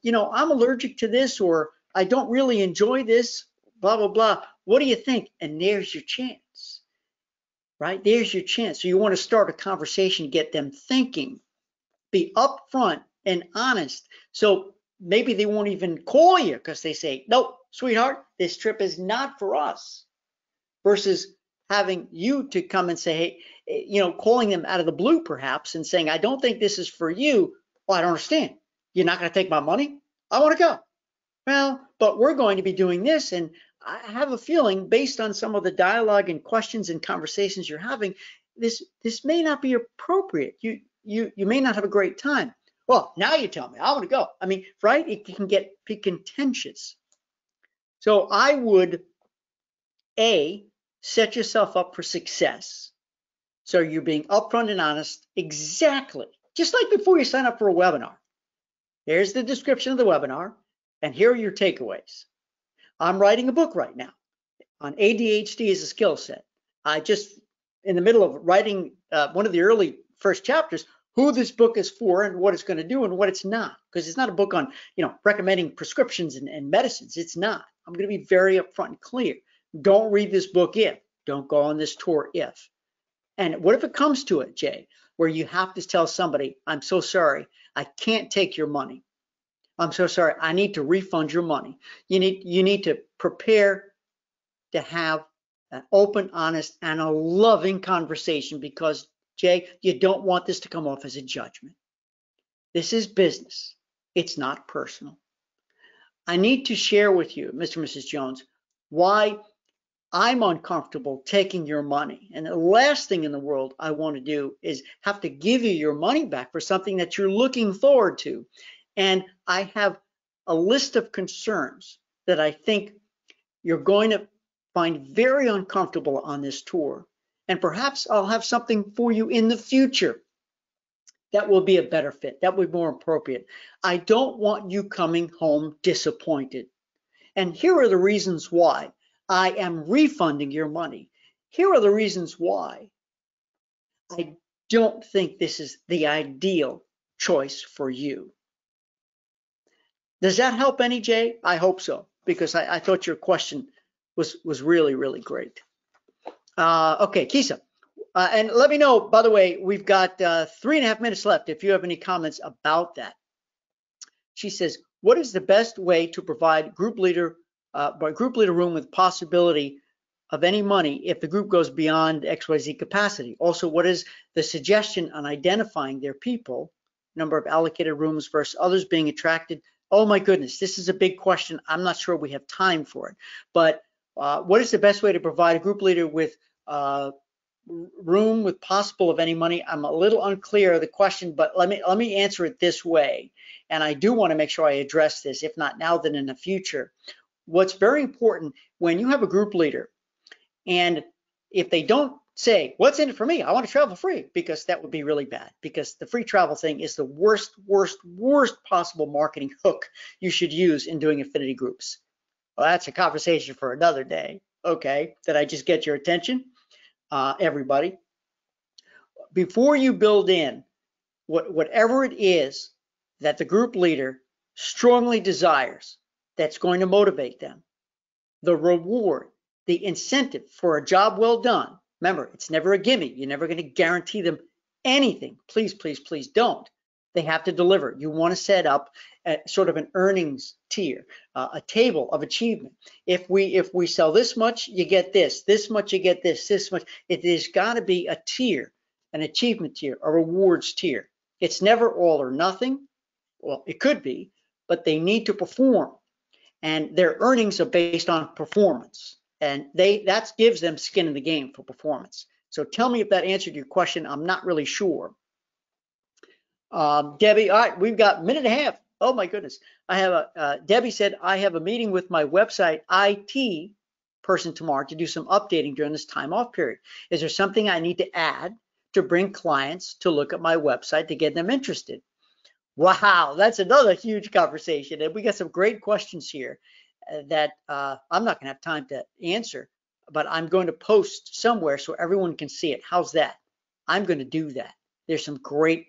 you know, I'm allergic to this, or I don't really enjoy this, blah, blah, blah. What do you think? And there's your chance, right? There's your chance. So you want to start a conversation, get them thinking, be upfront and honest. So maybe they won't even call you because they say, nope, sweetheart, this trip is not for us, versus having you to come and say, hey, you know, calling them out of the blue perhaps and saying, I don't think this is for you. Well, I don't understand. You're not going to take my money? I want to go. Well, but we're going to be doing this, and I have a feeling based on some of the dialogue and questions and conversations you're having, this may not be appropriate. You may not have a great time. Well, now you tell me, I want to go. I mean, right? It can get contentious. So I would, A, set yourself up for success. So you're being upfront and honest, exactly, just like before you sign up for a webinar. Here's the description of the webinar, and here are your takeaways. I'm writing a book right now on ADHD as a skill set. I just, in the middle of writing one of the early first chapters, who this book is for and what it's going to do and what it's not, because it's not a book on, you know, recommending prescriptions and medicines. It's not. I'm going to be very upfront and clear. Don't read this book if. Don't go on this tour if. And what if it comes to it, Jay, where you have to tell somebody, I'm so sorry, I can't take your money. I'm so sorry, I need to refund your money. You need to prepare to have an open, honest, and a loving conversation, because, Jay, you don't want this to come off as a judgment. This is business. It's not personal. I need to share with you, Mr. and Mrs. Jones, why I'm uncomfortable taking your money. And the last thing in the world I want to do is have to give you your money back for something that you're looking forward to. And I have a list of concerns that I think you're going to find very uncomfortable on this tour. And perhaps I'll have something for you in the future that will be a better fit, that will be more appropriate. I don't want you coming home disappointed. And here are the reasons why I am refunding your money. Here are the reasons why I don't think this is the ideal choice for you. Does that help any, Jay? I hope so, because I thought your question was really, really great. Okay, Kisa. And let me know, by the way, we've got 3.5 minutes left if you have any comments about that. She says, what is the best way to provide group leader room with possibility of any money if the group goes beyond XYZ capacity? Also, what is the suggestion on identifying their people, number of allocated rooms versus others being attracted? Oh my goodness, this is a big question. I'm not sure we have time for it, but what is the best way to provide a group leader with room with possible of any money? I'm a little unclear of the question, but let me answer it this way. And I do want to make sure I address this, if not now, then in the future. What's very important when you have a group leader, and if they don't say, what's in it for me? I want to travel free, because that would be really bad, because the free travel thing is the worst, worst, worst possible marketing hook you should use in doing affinity groups. Well, that's a conversation for another day. Okay, did I just get your attention? Everybody, before you build in whatever it is that the group leader strongly desires that's going to motivate them, the reward, the incentive for a job well done. Remember, it's never a gimme. You're never going to guarantee them anything. Please, please, please don't. They have to deliver. You want to set up sort of an earnings tier, a table of achievement. If we sell this much, you get this much, you get this much. It has got to be a tier, an achievement tier, a rewards tier. It's never all or nothing. Well, it could be, but they need to perform, and their earnings are based on performance, and that gives them skin in the game for performance. So tell me if that answered your question. I'm not really sure. Debbie, all right, we've got a minute and a half. Oh my goodness. I have a Debbie said, I have a meeting with my website IT person tomorrow to do some updating during this time off period. Is there something I need to add to bring clients to look at my website to get them interested? Wow, that's another huge conversation, and we got some great questions here that I'm not gonna have time to answer, but I'm going to post somewhere so everyone can see it. How's that? I'm going to do that. There's some great,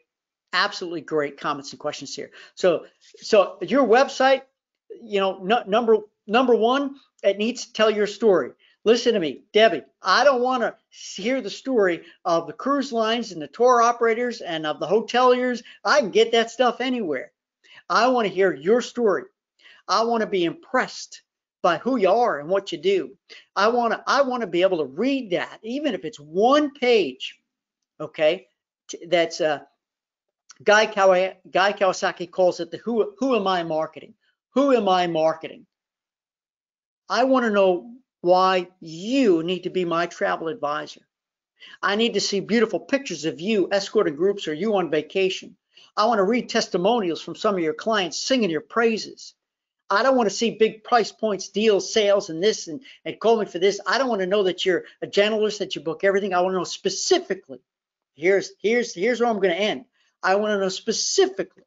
absolutely great comments and questions here. So your website, you know, number one, it needs to tell your story. Listen to me, Debbie, I don't want to hear the story of the cruise lines and the tour operators and of the hoteliers. I can get that stuff anywhere. I want to hear your story. I want to be impressed by who you are and what you do. I want to be able to read that, even if it's one page, okay? That's Guy Kawasaki calls it the who am I marketing? Who am I marketing? I want to know why you need to be my travel advisor. I need to see beautiful pictures of you escorting groups or you on vacation. I want to read testimonials from some of your clients singing your praises. I don't want to see big price points, deals, sales, and this, and call me for this. I don't want to know that you're a generalist, that you book everything. I want to know specifically. Here's where I'm going to end. I want to know specifically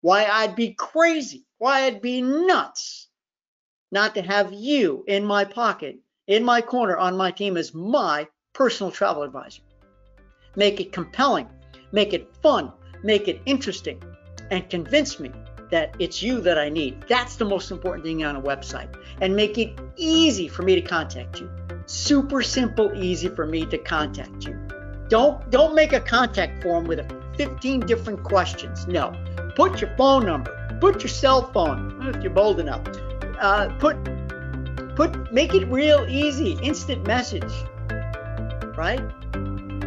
why I'd be crazy, why I'd be nuts not to have you in my pocket, in my corner, on my team as my personal travel advisor. Make it compelling, make it fun, make it interesting, and convince me that it's you that I need. That's the most important thing on a website. And make it easy for me to contact you. Super simple, easy for me to contact you. Don't make a contact form with 15 different questions. No, put your phone number, put your cell phone, if you're bold enough, put Make it real easy, instant message, right?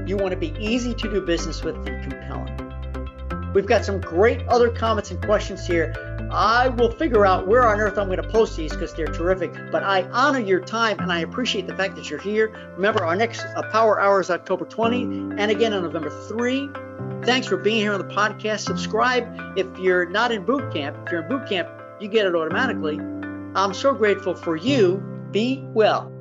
You want to be easy to do business with and compelling. We've got some great other comments and questions here. I will figure out where on earth I'm going to post these because they're terrific, but I honor your time and I appreciate the fact that you're here. Remember, our next Power Hour is October 20 and again on November 3. Thanks for being here on the podcast. Subscribe if you're not in boot camp. If you're in boot camp, you get it automatically. I'm so grateful for you. Be well.